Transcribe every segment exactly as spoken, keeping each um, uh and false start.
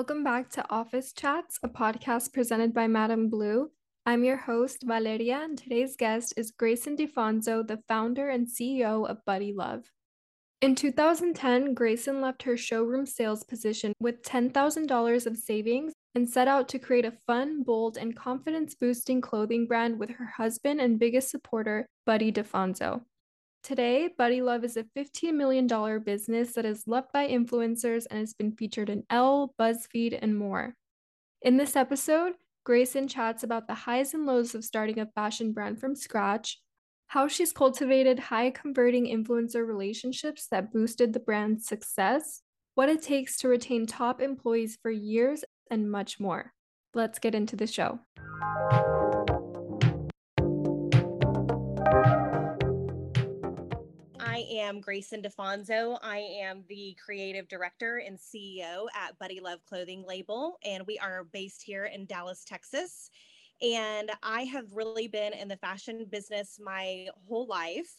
Welcome back to Office Chats, a podcast presented by Madam Blue. I'm your host, Valeria, and today's guest is Grayson DeFonzo, the founder and C E O of Buddy Love. In two thousand ten, Grayson left her showroom sales position with ten thousand dollars of savings and set out to create a fun, bold, and confidence-boosting clothing brand with her husband and biggest supporter, Buddy DeFonzo. Today, Buddy Love is a fifteen million dollars business that is loved by influencers and has been featured in Elle, BuzzFeed, and more. In this episode, Grayson chats about the highs and lows of starting a fashion brand from scratch, how she's cultivated high-converting influencer relationships that boosted the brand's success, what it takes to retain top employees for years, and much more. Let's get into the show. I am Grayson DeFonzo. I am the creative director and C E O at Buddy Love Clothing Label, and we are based here in Dallas, Texas. And I have really been in the fashion business my whole life.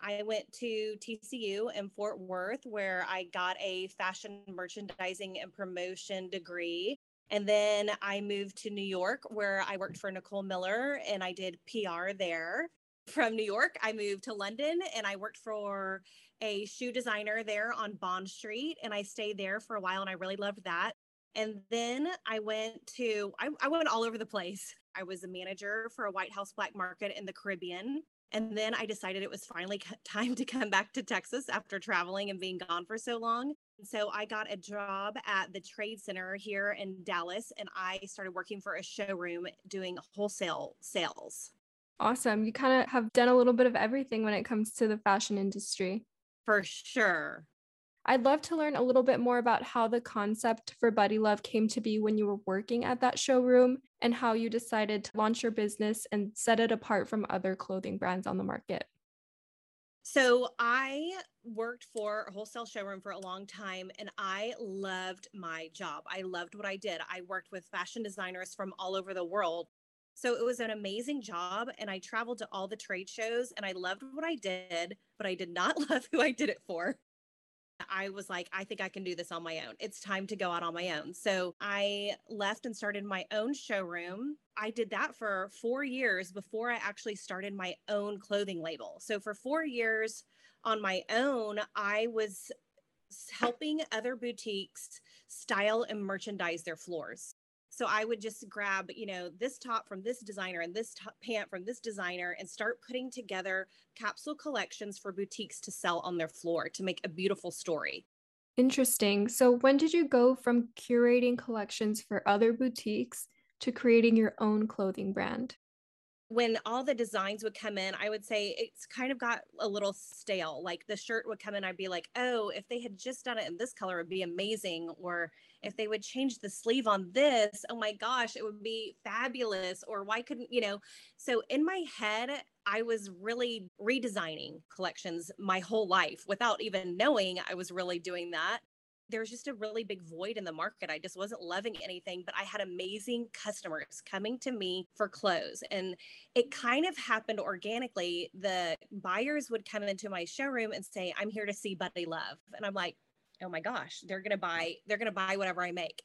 I went to T C U in Fort Worth, where I got a fashion merchandising and promotion degree. And then I moved to New York, where I worked for Nicole Miller, and I did P R there. From New York, I moved to London and I worked for a shoe designer there on Bond Street. And I stayed there for a while and I really loved that. And then I went to, I, I went all over the place. I was a manager for a White House Black Market in the Caribbean. And then I decided it was finally time to come back to Texas after traveling and being gone for so long. So I got a job at the Trade Center here in Dallas and I started working for a showroom doing wholesale sales. Awesome. You kind of have done a little bit of everything when it comes to the fashion industry. For sure. I'd love to learn a little bit more about how the concept for Buddy Love came to be when you were working at that showroom and how you decided to launch your business and set it apart from other clothing brands on the market. So I worked for a wholesale showroom for a long time and I loved my job. I loved what I did. I worked with fashion designers from all over the world. So it was an amazing job and I traveled to all the trade shows and I loved what I did, but I did not love who I did it for. I was like, I think I can do this on my own. It's time to go out on my own. So I left and started my own showroom. I did that for four years before I actually started my own clothing label. So for four years on my own, I was helping other boutiques style and merchandise their floors. So I would just grab, you know, this top from this designer and this top pant from this designer and start putting together capsule collections for boutiques to sell on their floor to make a beautiful story. Interesting. So when did you go from curating collections for other boutiques to creating your own clothing brand? When all the designs would come in, I would say it's kind of got a little stale. Like the shirt would come in, I'd be like, oh, if they had just done it in this color, it would be amazing. Or if they would change the sleeve on this, oh my gosh, it would be fabulous. Or why couldn't, you know? So in my head, I was really redesigning collections my whole life without even knowing I was really doing that. There was just a really big void in the market. I just wasn't loving anything, but I had amazing customers coming to me for clothes. And it kind of happened organically. The buyers would come into my showroom and say, I'm here to see Buddy Love. And I'm like, oh my gosh, they're going to buy, they're going to buy whatever I make.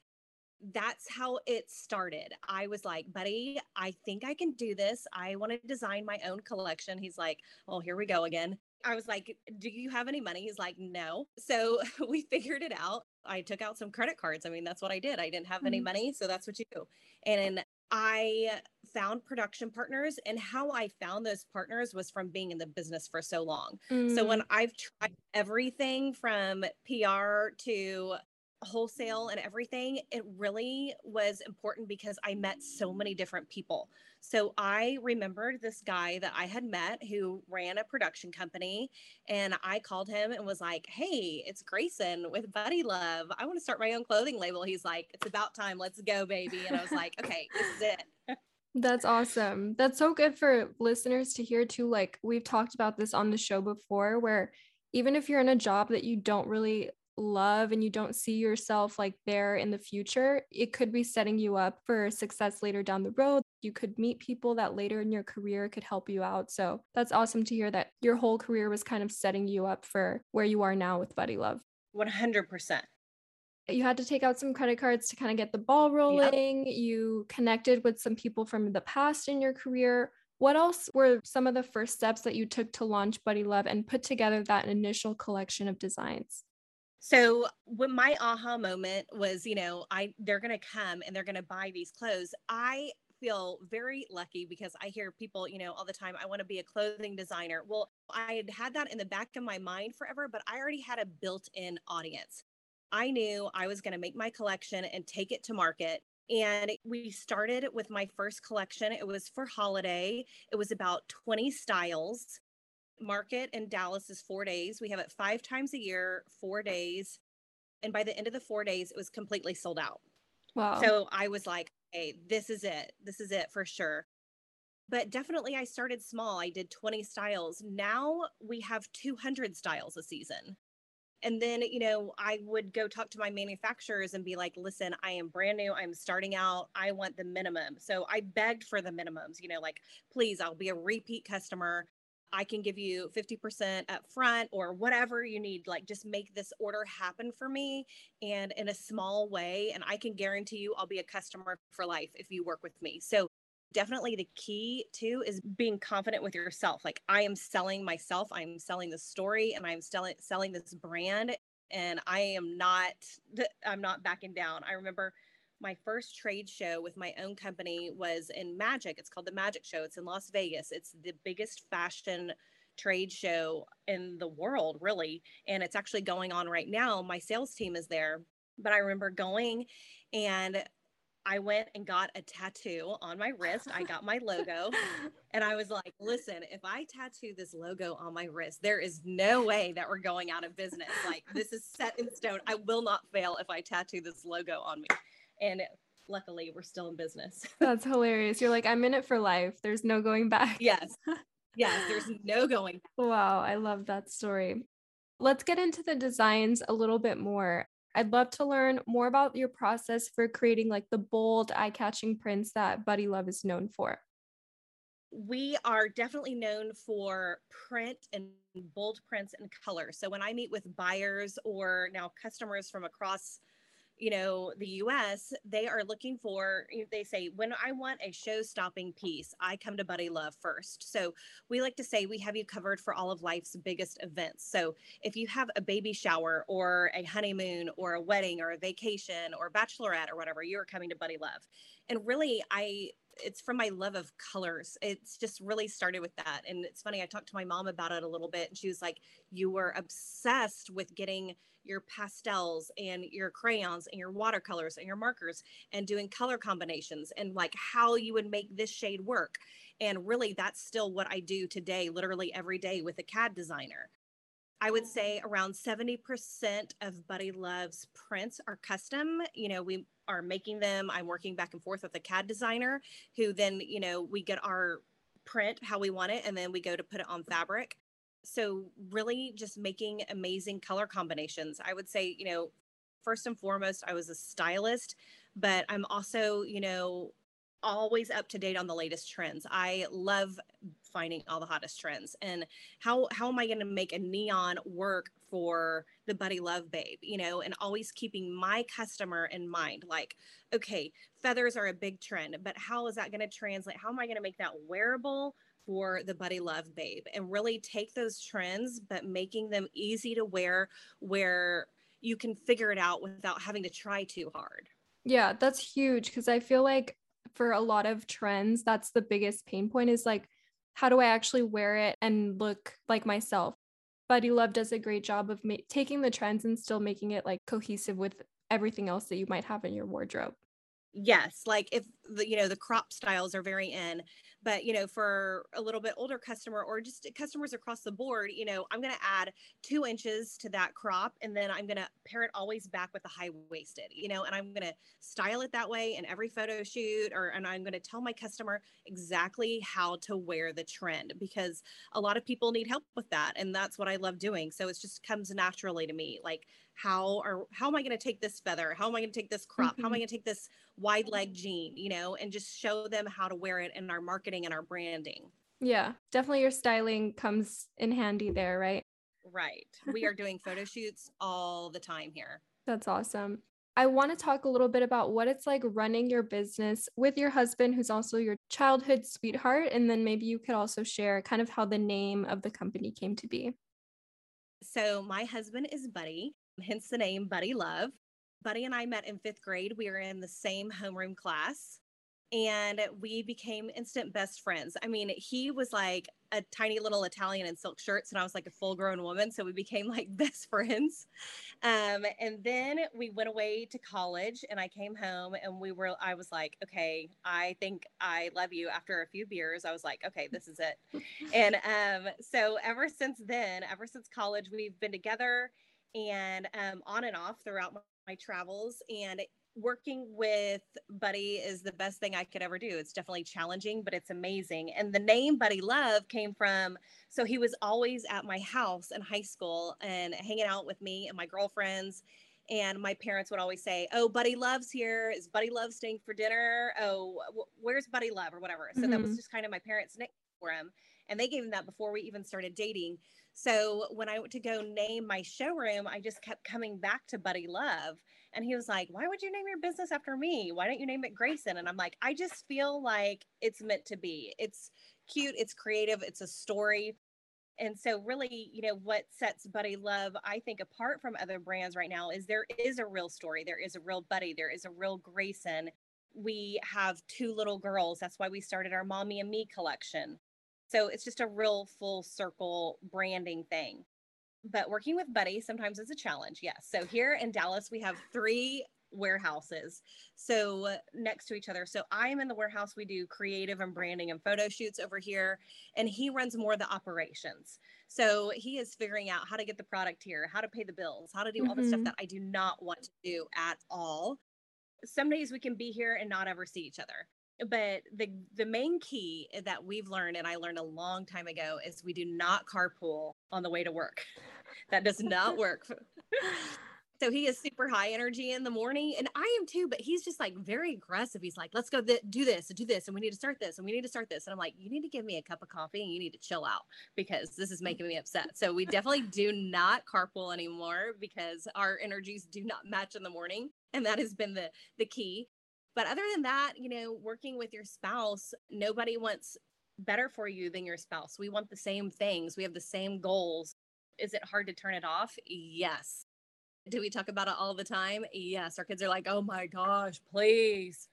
That's how it started. I was like, Buddy, I think I can do this. I want to design my own collection. He's like, oh, here we go again. I was like, do you have any money? He's like, no. So we figured it out. I took out some credit cards. I mean, that's what I did. I didn't have any money. So that's what you do. And I found production partners, and how I found those partners was from being in the business for so long. Mm. So when I've tried everything from P R to wholesale and everything, it really was important because I met so many different people. So I remembered this guy that I had met who ran a production company, and I called him and was like, hey, it's Grayson with Buddy Love. I want to start my own clothing label. He's like, it's about time. Let's go, baby. And I was like, okay, this is it. That's awesome. That's so good for listeners to hear too. Like, we've talked about this on the show before, where even if you're in a job that you don't really love and you don't see yourself like there in the future, it could be setting you up for success later down the road. You could meet people that later in your career could help you out. So that's awesome to hear that your whole career was kind of setting you up for where you are now with Buddy Love. one hundred percent. you had to take out some credit cards to kind of get the ball rolling. Yep. You connected with some people from the past in your career. What else were some of the first steps that you took to launch Buddy Love and put together that initial collection of designs? So when my aha moment was, you know, I they're going to come and they're going to buy these clothes. I feel very lucky because I hear people, you know, all the time, I want to be a clothing designer. Well, I had had that in the back of my mind forever, but I already had a built-in audience. I knew I was going to make my collection and take it to market. And we started with my first collection. It was for holiday. It was about twenty styles. Market in Dallas is four days. We have it five times a year, four days. And by the end of the four days, it was completely sold out. Wow. So I was like, hey, this is it. This is it for sure. But definitely I started small. I did twenty styles. Now we have two hundred styles a season. And then, you know, I would go talk to my manufacturers and be like, listen, I am brand new. I'm starting out. I want the minimum. So I begged for the minimums, you know, like, please, I'll be a repeat customer. I can give you fifty percent up front or whatever you need. Like, just make this order happen for me and in a small way. And I can guarantee you I'll be a customer for life if you work with me. So definitely the key too is being confident with yourself. Like, I am selling myself, I'm selling the story, and I'm selling selling this brand, and I am not, I'm not backing down. I remember my first trade show with my own company was in Magic. It's called the Magic Show. It's in Las Vegas. It's the biggest fashion trade show in the world, really. And it's actually going on right now. My sales team is there, but I remember going and I went and got a tattoo on my wrist. I got my logo and I was like, listen, if I tattoo this logo on my wrist, there is no way that we're going out of business. Like, this is set in stone. I will not fail if I tattoo this logo on me. And luckily we're still in business. That's hilarious. You're like, I'm in it for life. There's no going back. Yes. Yes. There's no going back. Wow. I love that story. Let's get into the designs a little bit more. I'd love to learn more about your process for creating like the bold, eye-catching prints that Buddy Love is known for. We are definitely known for print and bold prints and color. So when I meet with buyers or now customers from across, you know, the U S, they are looking for, they say, when I want a show-stopping piece, I come to Buddy Love first. So we like to say we have you covered for all of life's biggest events. So if you have a baby shower or a honeymoon or a wedding or a vacation or a bachelorette or whatever, you're coming to Buddy Love. And really, I, it's from my love of colors. It's just really started with that. And it's funny, I talked to my mom about it a little bit and she was like, you were obsessed with getting your pastels and your crayons and your watercolors and your markers and doing color combinations and like how you would make this shade work. And really that's still what I do today, literally every day with a C A D designer. I would say around seventy percent of Buddy Love's prints are custom. You know, we are making them. I'm working back and forth with a C A D designer who then, you know, we get our print, how we want it, and then we go to put it on fabric. So really just making amazing color combinations. I would say, you know, first and foremost, I was a stylist, but I'm also, you know, always up to date on the latest trends. I love finding all the hottest trends. And how how am I going to make a neon work for the Buddy Love babe, you know, and always keeping my customer in mind. Like, okay, feathers are a big trend, but how is that going to translate? How am I going to make that wearable for the Buddy Love babe? And really take those trends, but making them easy to wear where you can figure it out without having to try too hard. Yeah, that's huge. Cause I feel like for a lot of trends, that's the biggest pain point is like, how do I actually wear it and look like myself? Buddy Love does a great job of ma- taking the trends and still making it like cohesive with everything else that you might have in your wardrobe. Yes. Like if the, you know, the crop styles are very in, but you know, for a little bit older customer or just customers across the board, you know, I'm going to add two inches to that crop and then I'm going to pair it always back with the high waisted, you know, and I'm going to style it that way in every photo shoot or, and I'm going to tell my customer exactly how to wear the trend because a lot of people need help with that. And that's what I love doing. So it just comes naturally to me. Like, How are how am I going to take this feather? How am I going to take this crop? How am I going to take this wide leg jean, you know, and just show them how to wear it in our marketing and our branding. Yeah, definitely your styling comes in handy there, right? Right. We are doing photo shoots all the time here. That's awesome. I want to talk a little bit about what it's like running your business with your husband, who's also your childhood sweetheart. And then maybe you could also share kind of how the name of the company came to be. So my husband is Buddy, hence the name Buddy Love. Buddy and I met in fifth grade. We were in the same homeroom class and we became instant best friends. I mean, he was like a tiny little Italian in silk shirts and I was like a full grown woman. So we became like best friends. Um, and then we went away to college and I came home and we were, I was like, okay, I think I love you. After a few beers, I was like, okay, this is it. And um, so ever since then, ever since college, we've been together and um, on and off throughout my, my travels. And working with Buddy is the best thing I could ever do. It's definitely challenging, but it's amazing. And the name Buddy Love came from, so he was always at my house in high school and hanging out with me and my girlfriends. And my parents would always say, oh, Buddy Love's here. Is Buddy Love staying for dinner? Oh, w- where's Buddy Love or whatever. So mm-hmm. that was just kind of my parents' nickname for him. And they gave him that before we even started dating. So when I went to go name my showroom, I just kept coming back to Buddy Love. And he was like, why would you name your business after me? Why don't you name it Grayson? And I'm like, I just feel like it's meant to be. It's cute. It's creative. It's a story. And so really, you know, what sets Buddy Love, I think, apart from other brands right now is there is a real story. There is a real Buddy. There is a real Grayson. We have two little girls. That's why we started our Mommy and Me collection. So it's just a real full circle branding thing. But working with Buddy sometimes is a challenge. Yes. So here in Dallas, we have three warehouses. So next to each other. So I'm in the warehouse. We do creative and branding and photo shoots over here. And he runs more of the operations. So he is figuring out how to get the product here, how to pay the bills, how to do mm-hmm. all the stuff that I do not want to do at all. Some days we can be here and not ever see each other. But the the main key that we've learned, and I learned a long time ago, is we do not carpool on the way to work. That does not work. So he is super high energy in the morning, and I am too, but he's just like very aggressive. He's like, let's go th- do this and do this, and we need to start this, and we need to start this. And I'm like, you need to give me a cup of coffee, and you need to chill out because this is making me upset. So we definitely do not carpool anymore because our energies do not match in the morning, and that has been the the key. But other than that, you know, working with your spouse, nobody wants better for you than your spouse. We want the same things. We have the same goals. Is it hard to turn it off? Yes. Do we talk about it all the time? Yes. Our kids are like, oh my gosh, please.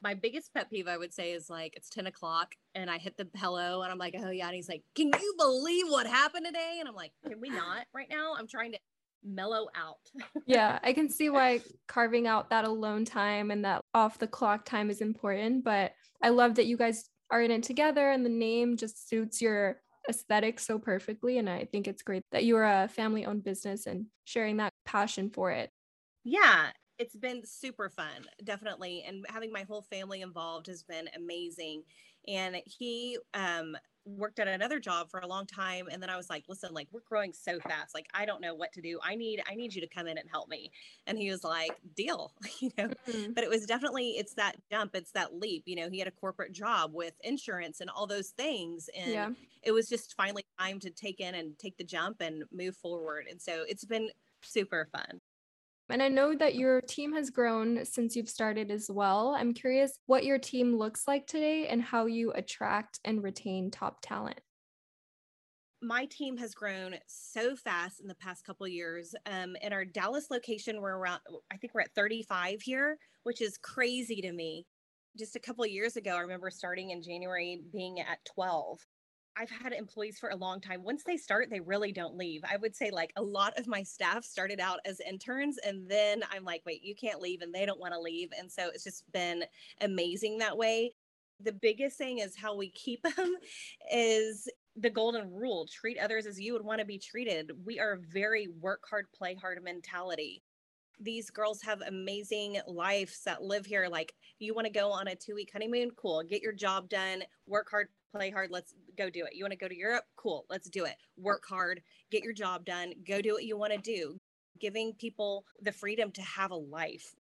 My biggest pet peeve, I would say, is like, it's ten o'clock and I hit the pillow and I'm like, oh yeah. And he's like, can you believe what happened today? And I'm like, can we not right now? I'm trying to mellow out. Yeah, I can see why carving out that alone time and that off the clock time is important, but I love that you guys are in it together and the name just suits your aesthetic so perfectly. And I think it's great that you're a family-owned business and sharing that passion for it. Yeah, it's been super fun, definitely. And having my whole family involved has been amazing. And he um, worked at another job for a long time. And then I was like, listen, like, we're growing so fast. Like, I don't know what to do. I need, I need you to come in and help me. And he was like, deal, you know, mm-hmm. But it was definitely, it's that jump, it's that leap, you know, he had a corporate job with insurance and all those things. And yeah. It was just finally time to take in and take the jump and move forward. And so it's been super fun. And I know that your team has grown since you've started as well. I'm curious what your team looks like today and how you attract and retain top talent. My team has grown so fast in the past couple of years. Um, in our Dallas location, we're around, I think we're at thirty-five here, which is crazy to me. Just a couple of years ago, I remember starting in January being at twelve. I've had employees for a long time. Once they start, they really don't leave. I would say like a lot of my staff started out as interns and then I'm like, wait, you can't leave, and they don't want to leave. And so it's just been amazing that way. The biggest thing is how we keep them is the golden rule. Treat others as you would want to be treated. We are very work hard, play hard mentality. These girls have amazing lives that live here. Like, you want to go on a two week honeymoon? Cool. Get your job done. Work hard, play hard. Let's go do it. You want to go to Europe? Cool. Let's do it. Work hard, get your job done, go do what you want to do. Giving people the freedom to have a life.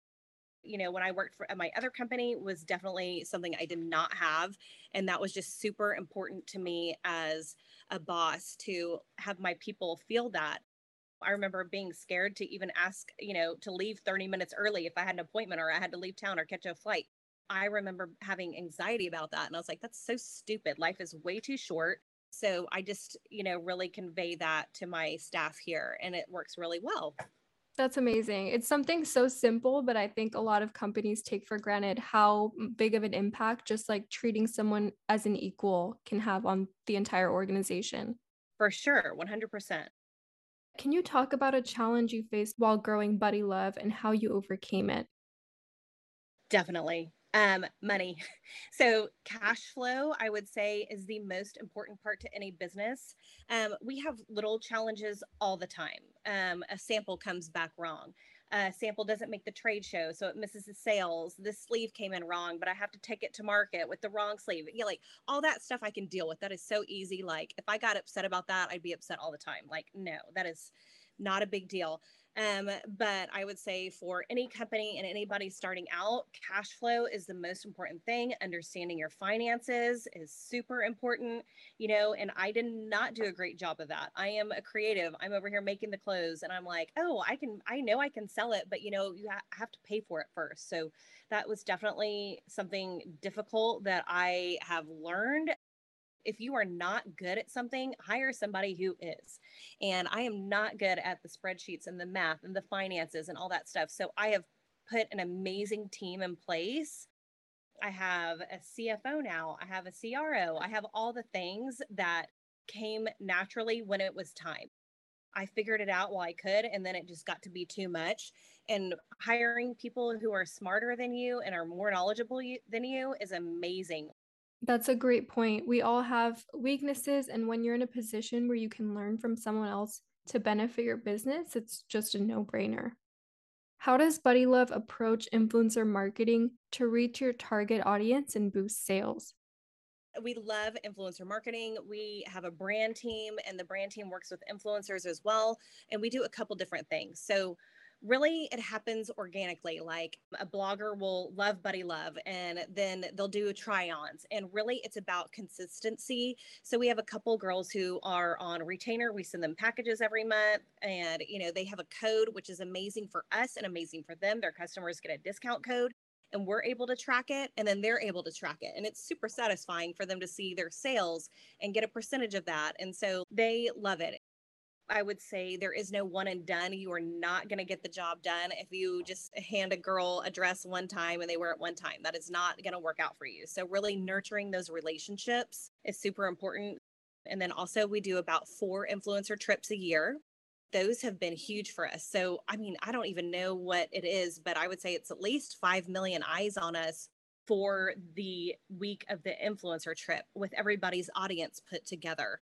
You know, when I worked for my other company was definitely something I did not have. And that was just super important to me as a boss to have my people feel that. I remember being scared to even ask, you know, to leave thirty minutes early if I had an appointment or I had to leave town or catch a flight. I remember having anxiety about that. And I was like, that's so stupid. Life is way too short. So I just, you know, really convey that to my staff here, and it works really well. That's amazing. It's something so simple, but I think a lot of companies take for granted how big of an impact just like treating someone as an equal can have on the entire organization. For sure, one hundred percent. Can you talk about a challenge you faced while growing Buddy Love and how you overcame it? Definitely. Um, money. So cash flow, I would say, is the most important part to any business. Um, we have little challenges all the time. Um, a sample comes back wrong. A sample doesn't make the trade show, so it misses the sales. This sleeve came in wrong, but I have to take it to market with the wrong sleeve. Yeah, like all that stuff I can deal with. That is so easy. Like if I got upset about that, I'd be upset all the time. Like, no, that is not a big deal. Um, but I would say for any company and anybody starting out, cash flow is the most important thing. Understanding your finances is super important, you know, and I did not do a great job of that. I am a creative. I'm over here making the clothes and I'm like, oh, I can, I know I can sell it, but you know, you ha- have to pay for it first. So that was definitely something difficult that I have learned. If you are not good at something, hire somebody who is. And I am not good at the spreadsheets and the math and the finances and all that stuff. So I have put an amazing team in place. I have a C F O now. I have a C R O. I have all the things that came naturally when it was time. I figured it out while I could, and then it just got to be too much. And hiring people who are smarter than you and are more knowledgeable than you is amazing. That's a great point. We all have weaknesses. And when you're in a position where you can learn from someone else to benefit your business, it's just a no-brainer. How does Buddy Love approach influencer marketing to reach your target audience and boost sales? We love influencer marketing. We have a brand team, and the brand team works with influencers as well. And we do a couple different things. So really, it happens organically. Like a blogger will love Buddy Love, and then they'll do try-ons. And really, it's about consistency. So we have a couple girls who are on retainer. We send them packages every month, and you know they have a code, which is amazing for us and amazing for them. Their customers get a discount code, and we're able to track it, and then they're able to track it. And it's super satisfying for them to see their sales and get a percentage of that. And so they love it. I would say there is no one and done. You are not going to get the job done if you just hand a girl a dress one time and they wear it one time. That is not going to work out for you. So really nurturing those relationships is super important. And then also we do about four influencer trips a year. Those have been huge for us. So, I mean, I don't even know what it is, but I would say it's at least five million eyes on us for the week of the influencer trip with everybody's audience put together.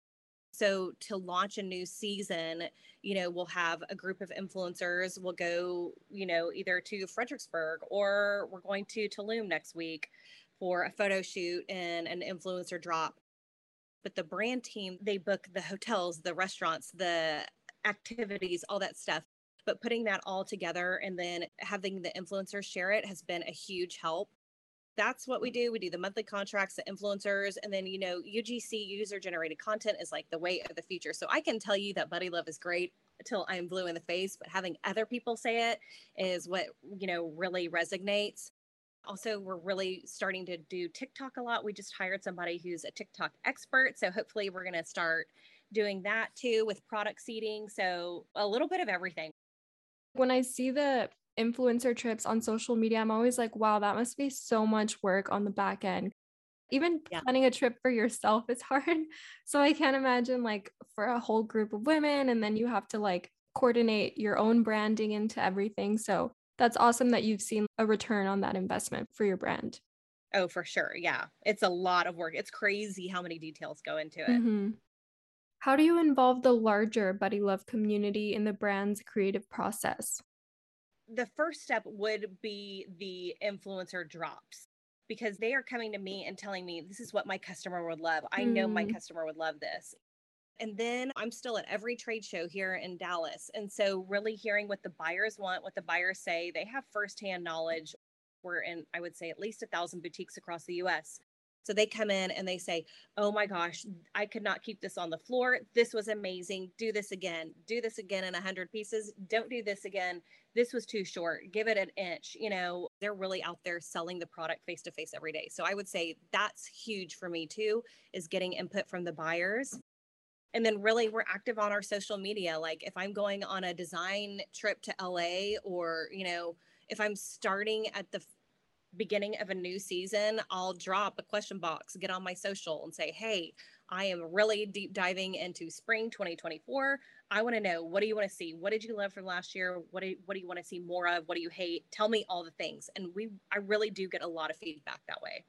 So to launch a new season, you know, we'll have a group of influencers. We'll go, you know, either to Fredericksburg or we're going to Tulum next week for a photo shoot and an influencer drop. But the brand team, they book the hotels, the restaurants, the activities, all that stuff. But putting that all together and then having the influencers share it has been a huge help. That's what we do. We do the monthly contracts, the influencers, and then, you know, U G C, user-generated content, is like the way of the future. So I can tell you that Buddy Love is great until I'm blue in the face, but having other people say it is what, you know, really resonates. Also, we're really starting to do TikTok a lot. We just hired somebody who's a TikTok expert. So hopefully we're going to start doing that too with product seeding. So a little bit of everything. When I see the influencer trips on social media, I'm always like, wow, that must be so much work on the back end. Even yeah. planning a trip for yourself is hard. So I can't imagine like for a whole group of women, and then you have to like coordinate your own branding into everything. So that's awesome that you've seen a return on that investment for your brand. Oh, for sure. Yeah. It's a lot of work. It's crazy how many details go into it. Mm-hmm. How do you involve the larger Buddy Love community in the brand's creative process? The first step would be the influencer drops, because they are coming to me and telling me, this is what my customer would love. I know my customer would love this. And then I'm still at every trade show here in Dallas. And so really hearing what the buyers want, what the buyers say, they have firsthand knowledge. We're in, I would say, at least a thousand boutiques across the U S So they come in and they say, oh my gosh, I could not keep this on the floor. This was amazing. Do this again. Do this again in one hundred pieces. Don't do this again. This was too short. Give it an inch. You know, they're really out there selling the product face-to-face every day. So I would say that's huge for me too, is getting input from the buyers. And then really we're active on our social media. Like if I'm going on a design trip to L A, or, you know, if I'm starting at the beginning of a new season, I'll drop a question box, get on my social and say, hey, I am really deep diving into spring twenty twenty-four. I want to know, what do you want to see? What did you love from last year? What do you, what do you want to see more of? What do you hate? Tell me all the things. And we, I really do get a lot of feedback that way.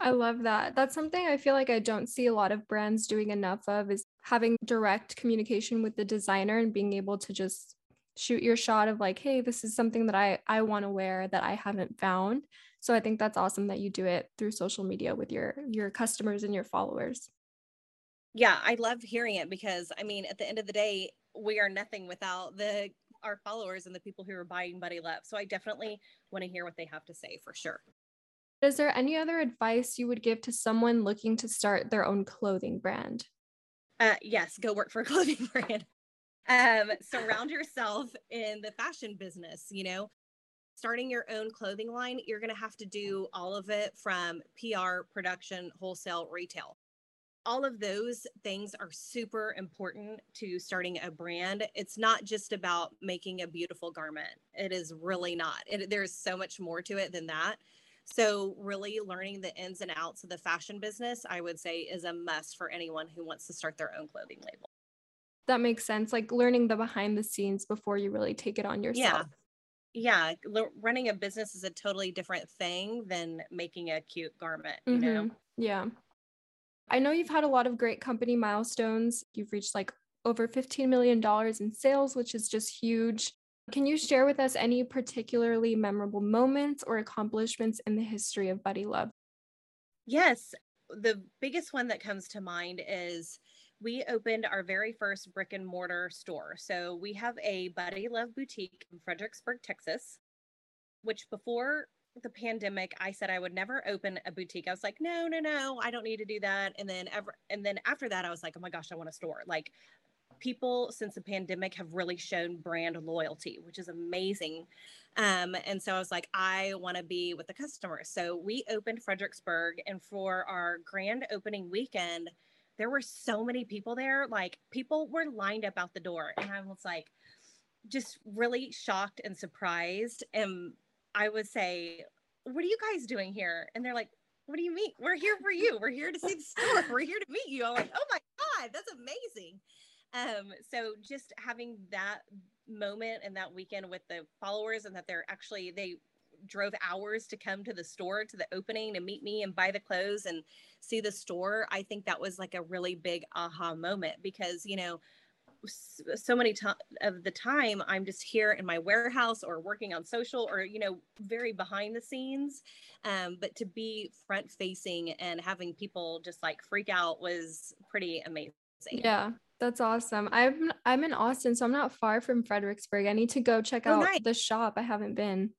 I love that. That's something I feel like I don't see a lot of brands doing enough of, is having direct communication with the designer and being able to just shoot your shot of like, hey, this is something that I, I want to wear that I haven't found. So I think that's awesome that you do it through social media with your, your customers and your followers. Yeah, I love hearing it because, I mean, at the end of the day, we are nothing without the our followers and the people who are buying Buddy Love. So I definitely want to hear what they have to say for sure. Is there any other advice you would give to someone looking to start their own clothing brand? Uh, yes, go work for a clothing brand. Um, surround yourself in the fashion business, you know. Starting your own clothing line, you're going to have to do all of it from P R, production, wholesale, retail. All of those things are super important to starting a brand. It's not just about making a beautiful garment. It is really not. It, there's so much more to it than that. So really learning the ins and outs of the fashion business, I would say, is a must for anyone who wants to start their own clothing label. That makes sense. Like learning the behind the scenes before you really take it on yourself. Yeah. Yeah, l- running a business is a totally different thing than making a cute garment, you mm-hmm. know? Yeah. I know you've had a lot of great company milestones. You've reached like over fifteen million dollars in sales, which is just huge. Can you share with us any particularly memorable moments or accomplishments in the history of Buddy Love? Yes. The biggest one that comes to mind is we opened our very first brick and mortar store. So we have a Buddy Love boutique in Fredericksburg, Texas, which before the pandemic, I said I would never open a boutique. I was like, no, no, no, I don't need to do that. And then ever, and then after that, I was like, oh my gosh, I want a store. Like people since the pandemic have really shown brand loyalty, which is amazing. Um, and so I was like, I want to be with the customer. So we opened Fredericksburg, and for our grand opening weekend, there were so many people there. Like people were lined up out the door, and I was like, just really shocked and surprised. And I would say, what are you guys doing here? And they're like, what do you mean? We're here for you. We're here to see the store. We're here to meet you. I'm like, oh my God, that's amazing. Um, so just having that moment and that weekend with the followers, and that they're actually, they drove hours to come to the store, to the opening, to meet me and buy the clothes and see the store. I think that was like a really big aha moment, because, you know, so many to- of the time I'm just here in my warehouse or working on social, or, you know, very behind the scenes. Um, but to be front facing and having people just like freak out was pretty amazing. Yeah. That's awesome. I'm, I'm in Austin, so I'm not far from Fredericksburg. I need to go check out oh, nice. the shop. I haven't been.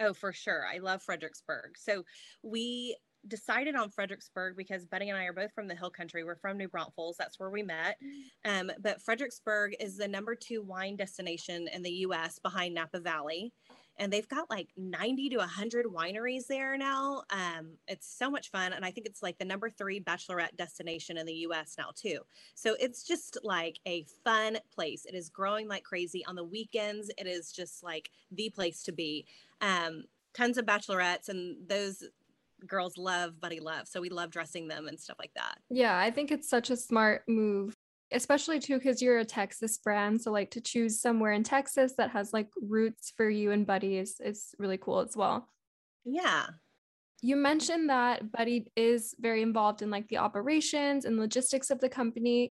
Oh, for sure. I love Fredericksburg. So we decided on Fredericksburg because Buddy and I are both from the Hill Country. We're from New Braunfels. That's where we met. Um, but Fredericksburg is the number two wine destination in the U S behind Napa Valley. And they've got like ninety to one hundred wineries there now. Um, it's so much fun. And I think it's like the number three bachelorette destination in the U S now too. So it's just like a fun place. It is growing like crazy on the weekends. It is just like the place to be. Um, tons of bachelorettes, and those girls love Buddy Love. So we love dressing them and stuff like that. Yeah. I think it's such a smart move, especially too, cause you're a Texas brand. So like to choose somewhere in Texas that has like roots for you and Buddy is, is really cool as well. Yeah. You mentioned that Buddy is very involved in like the operations and logistics of the company.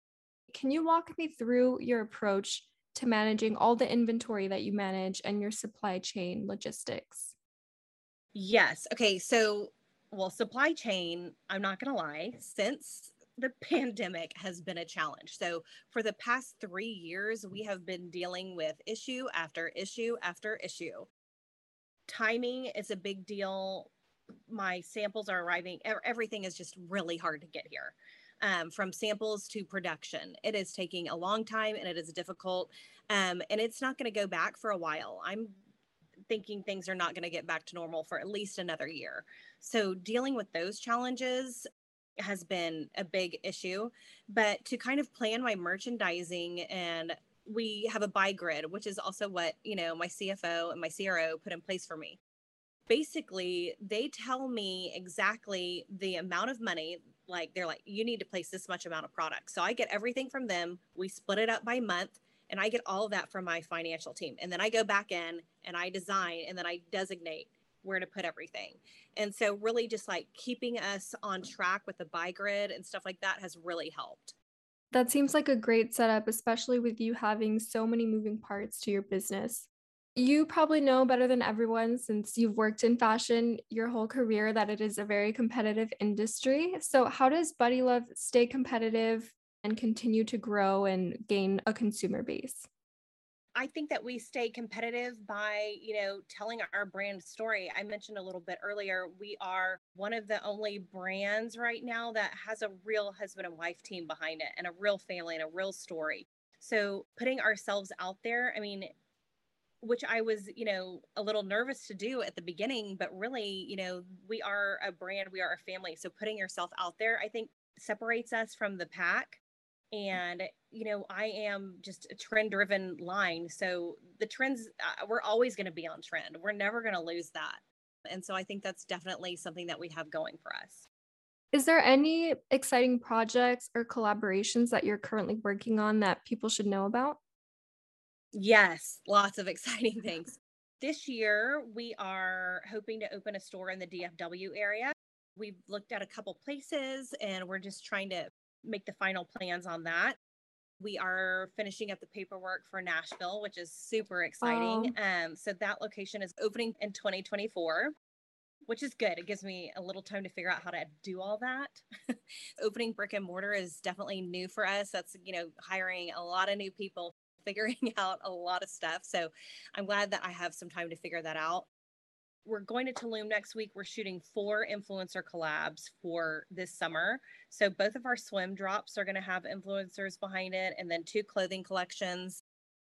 Can you walk me through your approach to managing all the inventory that you manage and your supply chain logistics? Yes. Okay. So, well, supply chain, I'm not going to lie, since the pandemic has been a challenge. So for the past three years, we have been dealing with issue after issue after issue. Timing is a big deal. my samples are arriving. Everything is just really hard to get here. Um, from samples to production, it is taking a long time and it is difficult. Um, and it's not going to go back for a while. I'm thinking things are not going to get back to normal for at least another year. So dealing with those challenges has been a big issue. But to kind of plan my merchandising, and we have a buy grid, which is also what, you know, my C F O and my C R O put in place for me. Basically, they tell me exactly the amount of money, like they're like, you need to place this much amount of product. So I get everything from them. We split it up by month, and I get all of that from my financial team. And then I go back in and I design, and then I designate where to put everything. And so really just like keeping us on track with the buy grid and stuff like that has really helped. That seems like a great setup, especially with you having so many moving parts to your business. You probably know better than everyone, since you've worked in fashion your whole career, that it is a very competitive industry. So how does Buddy Love stay competitive and continue to grow and gain a consumer base? I think that we stay competitive by, you know, telling our brand story. I mentioned a little bit earlier, we are one of the only brands right now that has a real husband and wife team behind it, and a real family and a real story. So putting ourselves out there, I mean, which I was, you know, a little nervous to do at the beginning, but really, you know, we are a brand, we are a family. So putting yourself out there, I think, separates us from the pack. And, you know, I am just a trend driven line. So the trends, uh, we're always going to be on trend. We're never going to lose that. And so I think that's definitely something that we have going for us. Is there any exciting projects or collaborations that you're currently working on that people should know about? Yes, lots of exciting things. This year, we are hoping to open a store in the D F W area. We've looked at a couple places, and we're just trying to make the final plans on that. We are finishing up the paperwork for Nashville, which is super exciting. Um, um, so that location is opening in twenty twenty-four, which is good. It gives me a little time to figure out how to do all that. Opening brick and mortar is definitely new for us. That's, you know, hiring a lot of new people, figuring out a lot of stuff. So I'm glad that I have some time to figure that out. We're going to Tulum next week. We're shooting four influencer collabs for this summer. So both of our swim drops are going to have influencers behind it, and then two clothing collections.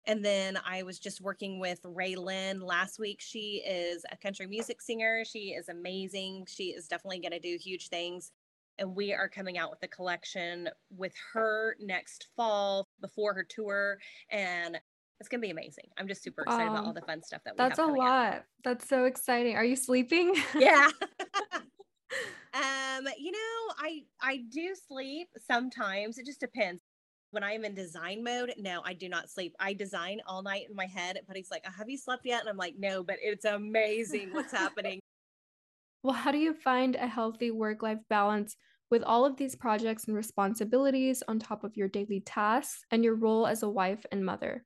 And then I was just working with Raelynn last week. She is a country music singer. She is amazing. She is definitely going to do huge things. And we are coming out with a collection with her next fall before her tour. And it's going to be amazing. I'm just super excited um, about all the fun stuff that we that's have That's a lot. Out. That's so exciting. Are you sleeping? Yeah. um, you know, I, I do sleep sometimes. It just depends. When I'm in design mode, no, I do not sleep. I design all night in my head. Buddy's like, have you slept yet? And I'm like, no, but it's amazing what's happening. Well, how do you find a healthy work-life balance with all of these projects and responsibilities on top of your daily tasks and your role as a wife and mother?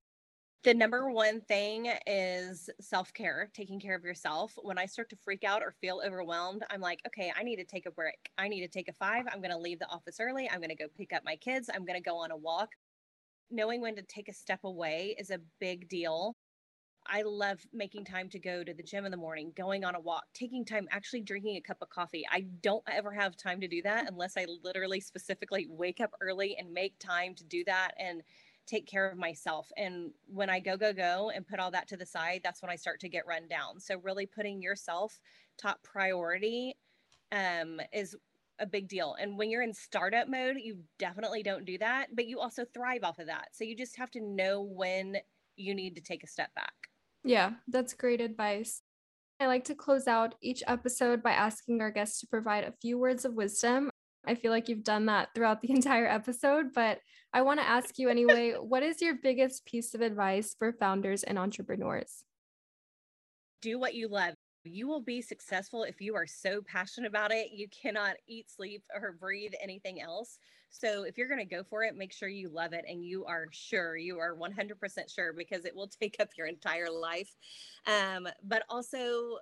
The number one thing is self-care, taking care of yourself. When I start to freak out or feel overwhelmed, I'm like, okay, I need to take a break. I need to take a five. I'm going to leave the office early. I'm going to go pick up my kids. I'm going to go on a walk. Knowing when to take a step away is a big deal. I love making time to go to the gym in the morning, going on a walk, taking time, actually drinking a cup of coffee. I don't ever have time to do that unless I literally specifically wake up early and make time to do that and take care of myself. And when I go, go, go and put all that to the side, that's when I start to get run down. So really putting yourself top priority um, is a big deal. And when you're in startup mode, you definitely don't do that, but you also thrive off of that. So you just have to know when you need to take a step back. Yeah, that's great advice. I like to close out each episode by asking our guests to provide a few words of wisdom. I feel like you've done that throughout the entire episode, but I want to ask you anyway, what is your biggest piece of advice for founders and entrepreneurs? Do what you love. You will be successful if you are so passionate about it. You cannot eat, sleep, or breathe anything else. So if you're going to go for it, make sure you love it. And you are sure, you are one hundred percent sure, because it will take up your entire life. Um, but also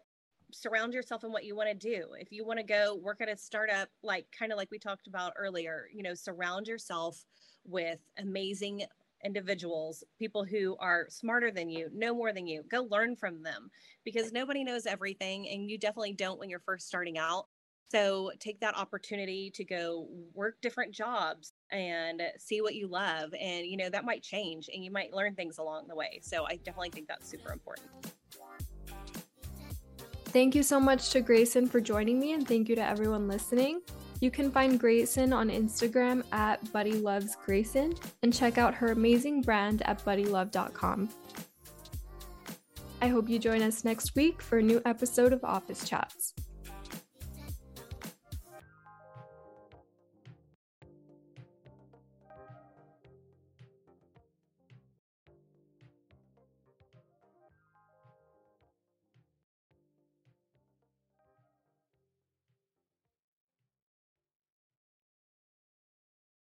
surround yourself in what you want to do. If you want to go work at a startup, like kind of like we talked about earlier, you know, surround yourself with amazing individuals, people who are smarter than you, know more than you. Go learn from them, because nobody knows everything, and you definitely don't when you're first starting out. So take that opportunity to go work different jobs and see what you love. And, you know, that might change and you might learn things along the way. So I definitely think that's super important. Thank you so much to Grayson for joining me, and thank you to everyone listening. You can find Grayson on Instagram at buddylovesgrayson and check out her amazing brand at buddy love dot com. I hope you join us next week for a new episode of Office Chats.